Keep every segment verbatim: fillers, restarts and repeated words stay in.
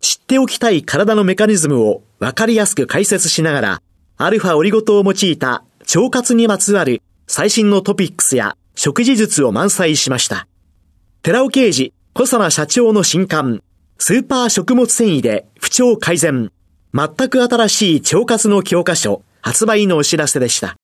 知っておきたい体のメカニズムを分かりやすく解説しながら、アルファオリゴ糖を用いた腸活にまつわる最新のトピックスや食事術を満載しました。寺尾啓二、小佐奈社長の新刊、スーパー食物繊維で不調改善、全く新しい腸活の教科書発売のお知らせでした。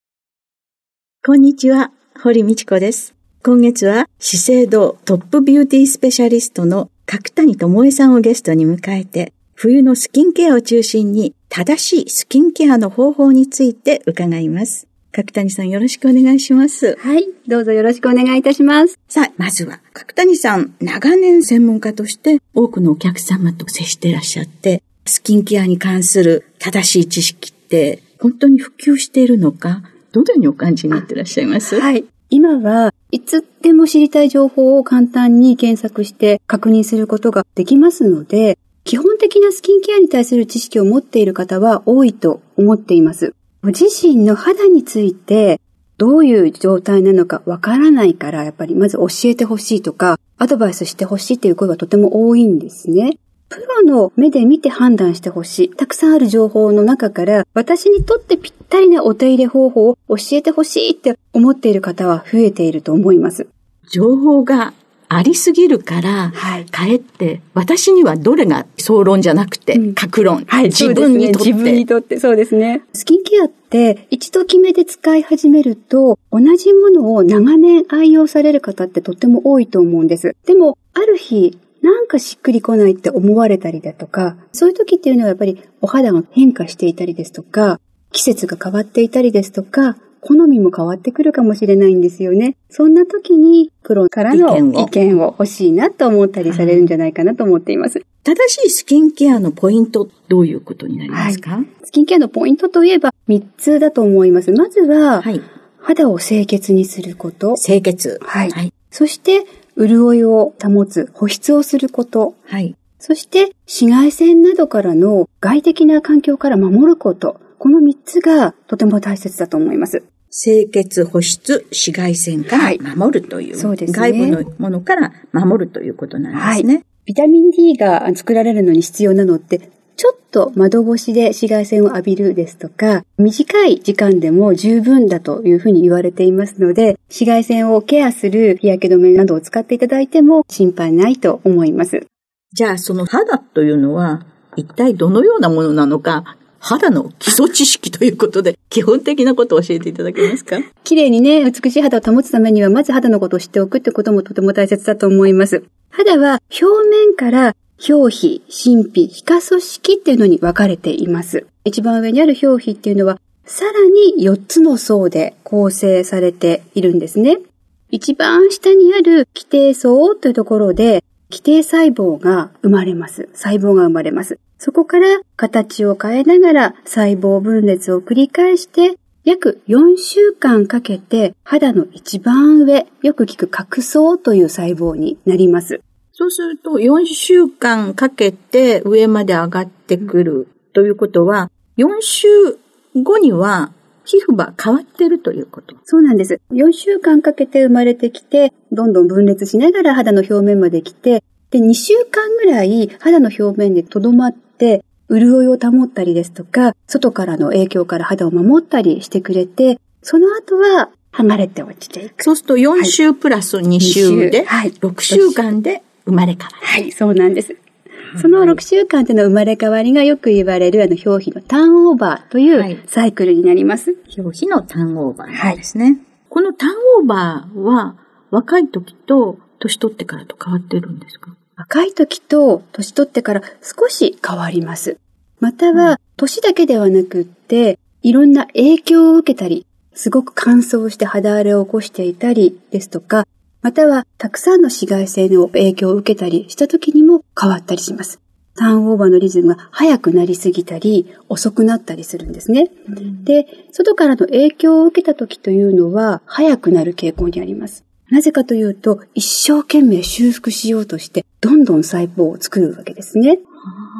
こんにちは、堀美智子です。今月は資生堂トップビューティースペシャリストの角谷智恵さんをゲストに迎えて、冬のスキンケアを中心に正しいスキンケアの方法について伺います。角谷さん、よろしくお願いします。はい、どうぞよろしくお願いいたします。さあ、まずは角谷さん、長年専門家として多くのお客様と接していらっしゃって、スキンケアに関する正しい知識って本当に普及しているのか、どのようにお感じになっていらっしゃいます？はい。今はいつでも知りたい情報を簡単に検索して確認することができますので、基本的なスキンケアに対する知識を持っている方は多いと思っています。ご自身の肌についてどういう状態なのかわからないから、やっぱりまず教えてほしいとか、アドバイスしてほしいという声がとても多いんですね。プロの目で見て判断してほしい。たくさんある情報の中から、私にとってぴったりなお手入れ方法を教えてほしいって思っている方は増えていると思います。情報がありすぎるから、はい、かえって私にはどれが総論じゃなくて、うん、各論、はい、自分にとって、そうですね、自分にとって、そうですね。スキンケアって一度決めて使い始めると、同じものを長年愛用される方ってとっても多いと思うんです。でもある日、なんかしっくりこないって思われたりだとか、そういう時っていうのはやっぱりお肌が変化していたりですとか、季節が変わっていたりですとか、好みも変わってくるかもしれないんですよね。そんな時にプロからの意見を、意見を欲しいなと思ったりされるんじゃないかなと思っています。正しいスキンケアのポイント、どういうことになりますか？はい、スキンケアのポイントといえばみっつだと思います。まずは、はい、肌を清潔にすること。清潔。はい。はい、そして、潤いを保つ、保湿をすること。はい。そして、紫外線などからの外的な環境から守ること。このみっつがとても大切だと思います。清潔、保湿、紫外線から守るという。はい、そうですね。外部のものから守るということなんですね。はい。ビタミン D が作られるのに必要なのって、ちょっと窓越しで紫外線を浴びるですとか、短い時間でも十分だというふうに言われていますので、紫外線をケアする日焼け止めなどを使っていただいても心配ないと思います。じゃあその肌というのは一体どのようなものなのか、肌の基礎知識ということで基本的なことを教えていただけますか？綺麗にね、美しい肌を保つためにはまず肌のことを知っておくってこともとても大切だと思います。肌は表面から表皮、真皮、皮下組織っていうのに分かれています。一番上にある表皮っていうのは、さらによっつの層で構成されているんですね。一番下にある基底層というところで、基底細胞が生まれます。細胞が生まれます。そこから形を変えながら細胞分裂を繰り返して、約よんしゅうかんかけて肌の一番上、よく聞く角層という細胞になります。そうするとよんしゅうかんかけて上まで上がってくるということは、よんしゅうごには皮膚が変わってるということ。そうなんです。よんしゅうかんかけて生まれてきて、どんどん分裂しながら肌の表面まで来て、で、にしゅうかんぐらい肌の表面で留まって、潤いを保ったりですとか、外からの影響から肌を守ったりしてくれて、その後は剥がれて落ちていく。そうするとよん週プラスに週で、ろくしゅうかんで、生まれ変わる。はい、そうなんです。そのろくしゅうかんでの生まれ変わりがよく言われるあの表皮のターンオーバーというサイクルになります。はい、表皮のターンオーバーなんですね、はい。このターンオーバーは若い時と年取ってからと変わってるんですか？若い時と年取ってから少し変わります。または年だけではなくっていろんな影響を受けたり、すごく乾燥して肌荒れを起こしていたりですとか、またはたくさんの紫外線の影響を受けたりした時にも変わったりします。ターンオーバーのリズムが早くなりすぎたり遅くなったりするんですね、うん、で、外からの影響を受けた時というのは早くなる傾向にあります。なぜかというと一生懸命修復しようとしてどんどん細胞を作るわけですね。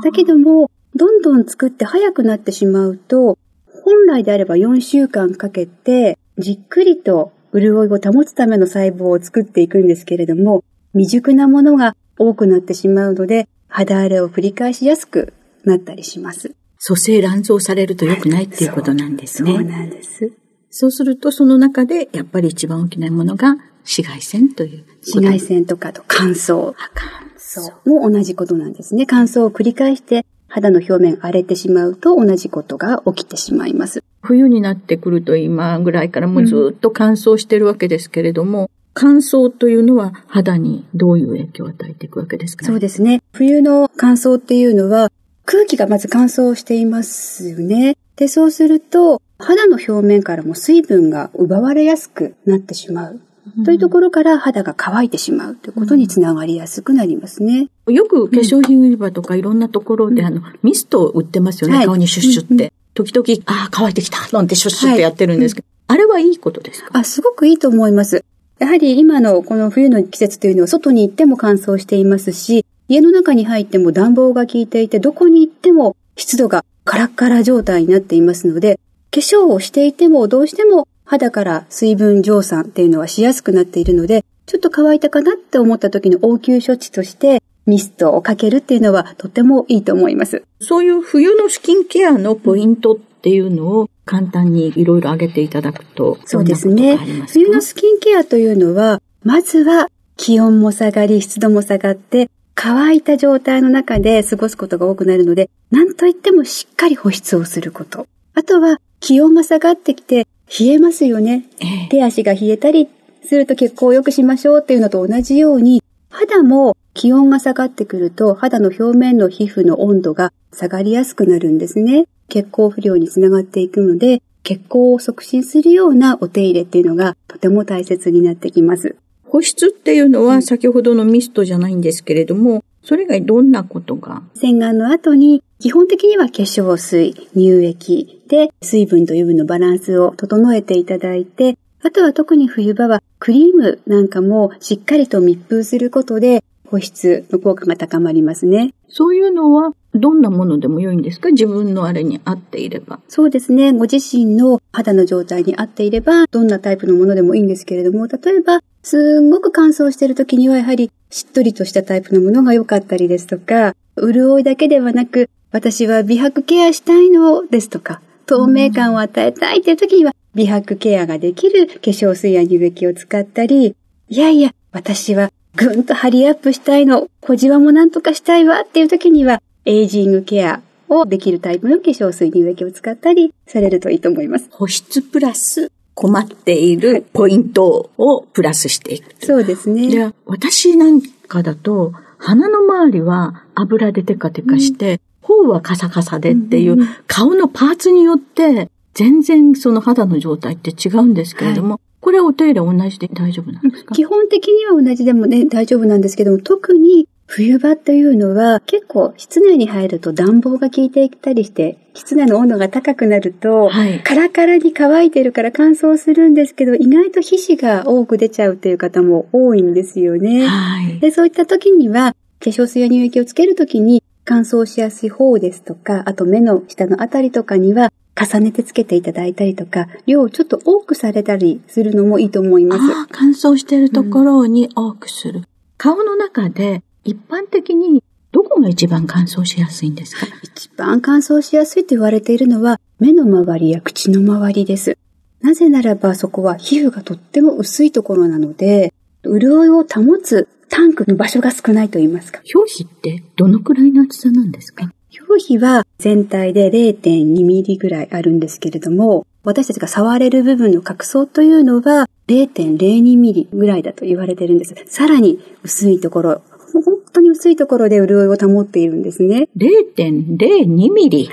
だけどもどんどん作って早くなってしまうと、本来であればよんしゅうかんかけてじっくりと潤いを保つための細胞を作っていくんですけれども、未熟なものが多くなってしまうので肌荒れを繰り返しやすくなったりします。蘇生乱造されると良くないっていうことなんですね。そうなんです。そうするとその中でやっぱり一番大きなものが紫外線という。紫外線とかと乾燥。乾燥も同じことなんですね。乾燥を繰り返して肌の表面荒れてしまうと同じことが起きてしまいます。冬になってくると今ぐらいからもうずっと乾燥してるわけですけれども、うん、乾燥というのは肌にどういう影響を与えていくわけですかね。そうですね。冬の乾燥っていうのは空気がまず乾燥していますよね。で、そうすると肌の表面からも水分が奪われやすくなってしまう、うん、というところから肌が乾いてしまうということにつながりやすくなりますね。うん、よく化粧品売り場とかいろんなところで、うん、あのミストを売ってますよね、はい、顔にシュッシュって、うんうん、時々ああ乾いてきたなんてシュッシュってやってるんですけど、はい、あれはいいことですか？あ、すごくいいと思います。やはり今のこの冬の季節というのは外に行っても乾燥していますし、家の中に入っても暖房が効いていて、どこに行っても湿度がカラッカラ状態になっていますので、化粧をしていてもどうしても肌から水分蒸散っていうのはしやすくなっているので、ちょっと乾いたかなって思った時の応急処置としてミストをかけるっていうのはとてもいいと思います。そういう冬のスキンケアのポイントっていうのを簡単にいろいろ挙げていただくと、そうですね。冬のスキンケアというのは、まずは気温も下がり湿度も下がって乾いた状態の中で過ごすことが多くなるので、なんといってもしっかり保湿をすること。あとは気温が下がってきて冷えますよね。えー、手足が冷えたりすると血行を良くしましょうっていうのと同じように、肌も気温が下がってくると肌の表面の皮膚の温度が下がりやすくなるんですね。血行不良につながっていくので、血行を促進するようなお手入れっていうのがとても大切になってきます。保湿っていうのは先ほどのミストじゃないんですけれども、それ以外どんなことが？洗顔の後に基本的には化粧水、乳液で水分と油分のバランスを整えていただいて、あとは特に冬場はクリームなんかもしっかりと密封することで保湿の効果が高まりますね。そういうのはどんなものでも良いんですか？自分のあれに合っていれば。そうですね。ご自身の肌の状態に合っていれば、どんなタイプのものでもいいんですけれども、例えば、すんごく乾燥している時には、やはりしっとりとしたタイプのものが良かったりですとか、潤いだけではなく、私は美白ケアしたいのですとか、透明感を与えたいという時には、美白ケアができる化粧水や乳液を使ったり、いやいや、私はぐんとハリアップしたいの、小じわもなんとかしたいわっていう時には、エイジングケアをできるタイプの化粧水乳液を使ったりされるといいと思います。保湿プラス困っているポイントをプラスしていく。そうですね。で、私なんかだと鼻の周りは油でテカテカして、うん、頬はカサカサでっていう、うん、顔のパーツによって全然その肌の状態って違うんですけれども、はい、これお手入れ同じで大丈夫なんですか？基本的には同じでもね、大丈夫なんですけども、特に冬場というのは結構室内に入ると暖房が効いていたりして、室内の温度が高くなると、はい、カラカラに乾いてるから乾燥するんですけど、意外と皮脂が多く出ちゃうという方も多いんですよね。はい、で、そういった時には化粧水や乳液をつける時に乾燥しやすい方ですとか、あと目の下のあたりとかには重ねてつけていただいたりとか、量をちょっと多くされたりするのもいいと思います。あ、乾燥しているところに多くする。うん、顔の中で一般的にどこが一番乾燥しやすいんですか？一番乾燥しやすいと言われているのは目の周りや口の周りです。なぜならばそこは皮膚がとっても薄いところなので、潤いを保つタンクの場所が少ないと言いますか。表皮ってどのくらいの厚さなんですか？表皮は全体で れいてんに ミリぐらいあるんですけれども、私たちが触れる部分の角層というのは れいてんれいに ミリぐらいだと言われているんです。さらに薄いところ、本当に薄いところで潤いを保っているんですね。 れいてんれいに ミリ、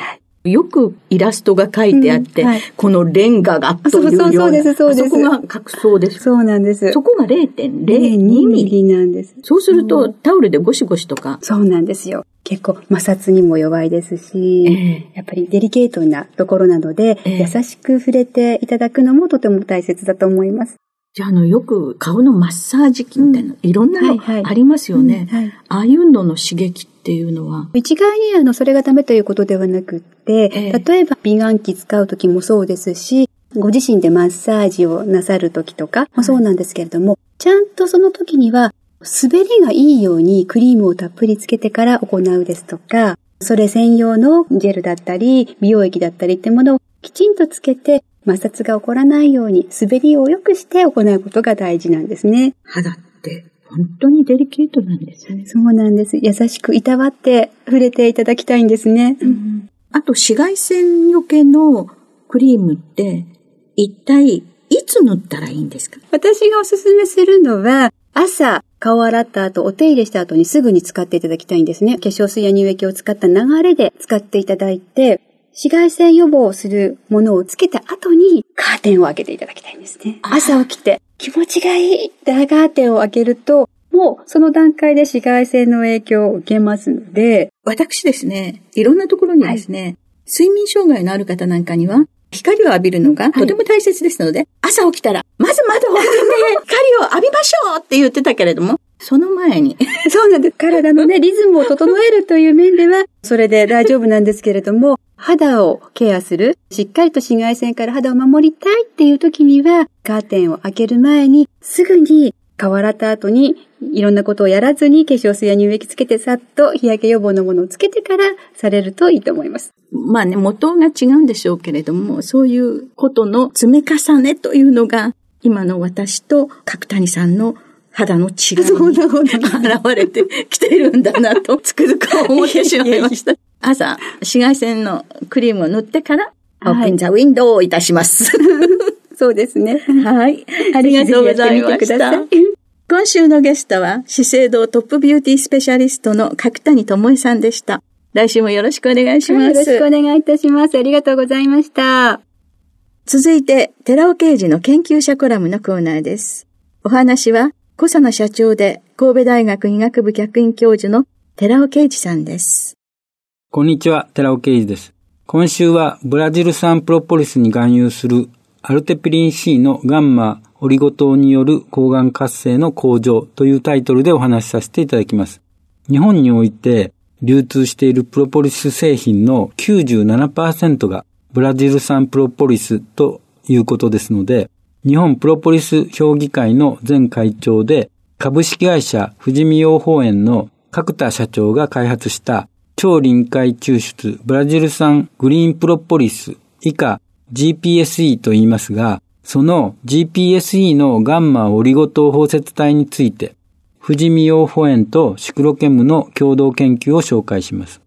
よくイラストが書いてあって、うんはい、このレンガがというような、そうですそうです、そこが角層です。そうなんです。そこが れいてんれいに ミリなんです。そうすると、うん、タオルでゴシゴシとか。そうなんですよ。結構摩擦にも弱いですし、えー、やっぱりデリケートなところなので、えー、優しく触れていただくのもとても大切だと思います。じゃあ、あの、よく顔のマッサージ器みたいな、うん、いろんなのありますよね。はいはいうんはい、ああいうのの刺激っていうのは一概にあのそれがダメということではなくって、ええ、例えば美顔器使うときもそうですし、ご自身でマッサージをなさるときとかもそうなんですけれども、はい、ちゃんとそのときには滑りがいいようにクリームをたっぷりつけてから行うですとか、それ専用のジェルだったり美容液だったりってものをきちんとつけて、摩擦が起こらないように滑りを良くして行うことが大事なんですね。肌って本当にデリケートなんですね。そうなんです。優しくいたわって触れていただきたいんですね。うん、あと紫外線よけのクリームって一体いつ塗ったらいいんですか？私がおすすめするのは朝顔洗った後、お手入れした後にすぐに使っていただきたいんですね。化粧水や乳液を使った流れで使っていただいて、紫外線予防をするものをつけた後にカーテンを開けていただきたいんですね。朝起きて気持ちがいいってカーテンを開けると、もうその段階で紫外線の影響を受けますので、私ですね、いろんなところにですね、はい、睡眠障害のある方なんかには光を浴びるのがとても大切ですので、はい、朝起きたらまず窓を開けて光を浴びましょうって言ってたけれども、その前にそうなんです、体のねリズムを整えるという面ではそれで大丈夫なんですけれども、肌をケアする、しっかりと紫外線から肌を守りたいっていう時には、カーテンを開ける前にすぐに顔洗った後にいろんなことをやらずに化粧水や乳液つけて、さっと日焼け予防のものをつけてからされるといいと思います。まあね、元が違うんでしょうけれども、そういうことの積み重ねというのが今の私と角谷さんの肌の違いに現れてきてるんだなとつくづく思ってしまいました。朝紫外線のクリームを塗ってからオープンザウィンドウをいたします。そうですね。はい、ありがとうございました。今週のゲストは資生堂トップビューティースペシャリストの角谷友恵さんでした。来週もよろしくお願いします。よろしくお願いいたします。ありがとうございました。続いて寺尾啓二の研究者コラムのコーナーです。お話はコサナ社長で神戸大学医学部客員教授の寺尾啓二さんです。こんにちは、寺尾啓二です。今週はブラジル産プロポリスに含有するアルテピリン C のガンマオリゴ糖による抗がん活性の向上というタイトルでお話しさせていただきます。日本において流通しているプロポリス製品の きゅうじゅうななパーセント がブラジル産プロポリスということですので、日本プロポリス評議会の前会長で株式会社富士見養蜂園の角田社長が開発した超臨界抽出ブラジル産グリーンプロポリス以下 ジーピーエスイー と言いますが、その ジーピーエスイー のガンマオリゴ糖包摂体について富士見養蜂園とシクロケムの共同研究を紹介します。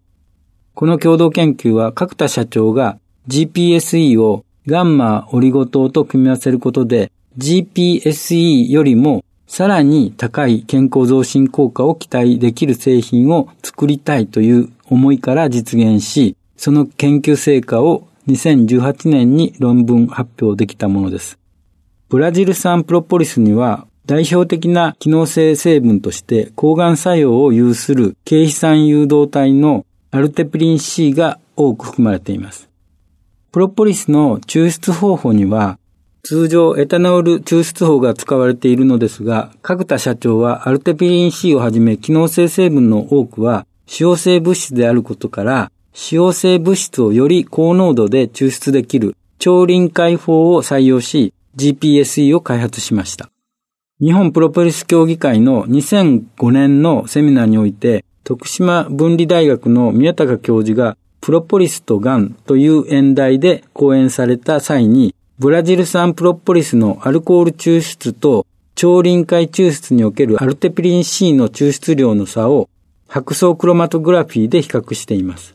この共同研究は角田社長が ジーピーエスイー をガンマオリゴ糖と組み合わせることで ジーピーエスイー よりもさらに高い健康増進効果を期待できる製品を作りたいという思いから実現し、その研究成果をにせんじゅうはちねんに論文発表できたものです。ブラジル産プロポリスには代表的な機能性成分として抗がん作用を有する経皮酸誘導体のアルテピリン C が多く含まれています。プロポリスの抽出方法には通常エタノール抽出法が使われているのですが、角田社長はアルテピリン C をはじめ機能性成分の多くは使用性物質であることから、使用性物質をより高濃度で抽出できる超臨界法を採用し ジーピーエスイー を開発しました。日本プロポリス協議会のにせんごねんのセミナーにおいて徳島文理大学の宮高教授がプロポリスとガンという演題で講演された際に、ブラジル産プロポリスのアルコール抽出と超臨界抽出におけるアルテピリン C の抽出量の差を白層クロマトグラフィーで比較しています。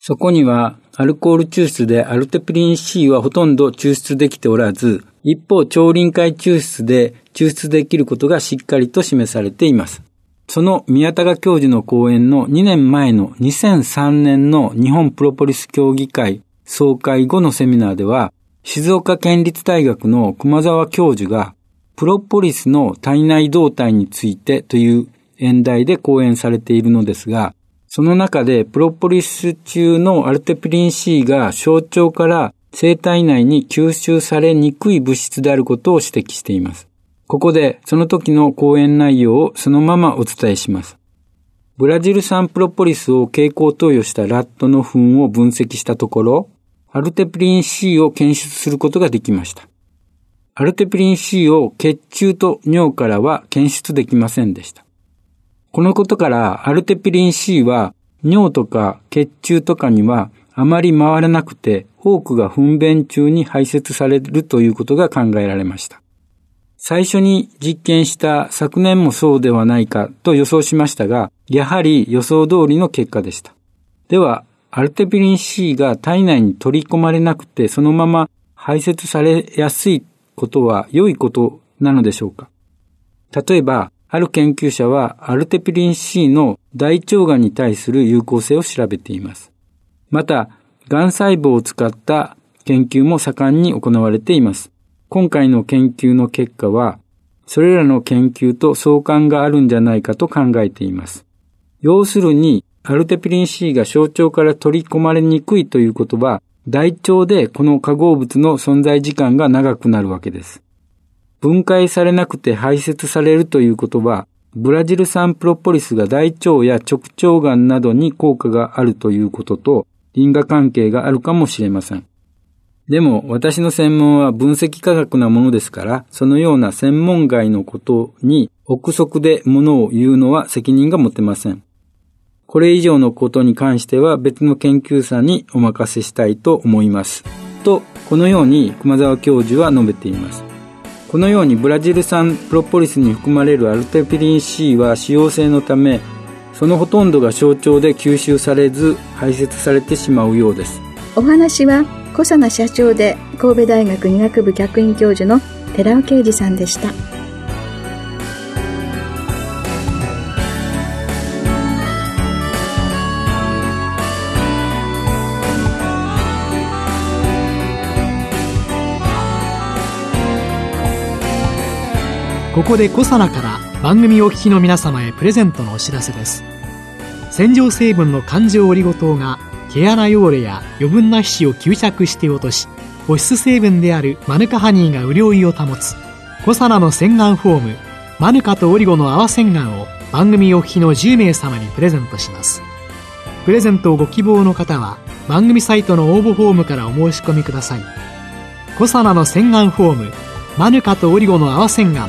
そこにはアルコール抽出でアルテピリン C はほとんど抽出できておらず、一方超臨界抽出で抽出できることがしっかりと示されています。その宮田教授の講演のにねんまえのにせんさんねんの日本プロポリス協議会総会後のセミナーでは、静岡県立大学の熊沢教授がプロポリスの体内動態についてという演題で講演されているのですが、その中でプロポリス中のアルテピリン C が小腸から生体内に吸収されにくい物質であることを指摘しています。ここでその時の講演内容をそのままお伝えします。ブラジル産プロポリスを経口投与したラットの糞を分析したところ、アルテピリン C を検出することができました。アルテピリン C を血中と尿からは検出できませんでした。このことからアルテピリン C は尿とか血中とかにはあまり回らなくて多くが糞便中に排泄されるということが考えられました。最初に実験した昨年もそうではないかと予想しましたが、やはり予想通りの結果でした。では、アルテピリン C が体内に取り込まれなくてそのまま排泄されやすいことは良いことなのでしょうか。例えば、ある研究者はアルテピリン C の大腸がんに対する有効性を調べています。また、がん細胞を使った研究も盛んに行われています。今回の研究の結果は、それらの研究と相関があるんじゃないかと考えています。要するに、アルテピリン C が小腸から取り込まれにくいということは、大腸でこの化合物の存在時間が長くなるわけです。分解されなくて排泄されるということは、ブラジル産プロポリスが大腸や直腸がんなどに効果があるということと、因果関係があるかもしれません。でも私の専門は分析科学なものですから、そのような専門外のことに憶測で物を言うのは責任が持てません。これ以上のことに関しては別の研究者にお任せしたいと思います。と、このように熊沢教授は述べています。このようにブラジル産プロポリスに含まれるアルテピリン C は使用性のため、そのほとんどが小腸で吸収されず排泄されてしまうようです。お話は小佐奈社長で神戸大学医学部客員教授の寺尾啓二さんでした。ここで小佐奈から番組お聞きの皆様へプレゼントのお知らせです。洗浄成分の環状オリゴ糖が毛穴汚れや余分な皮脂を吸着して落とし、保湿成分であるマヌカハニーが潤いを保つコサナの洗顔フォームマヌカとオリゴの泡洗顔を番組お聞きのじゅうめいさまにプレゼントします。プレゼントをご希望の方は番組サイトの応募フォームからお申し込みください。コサナの洗顔フォームマヌカとオリゴの泡洗顔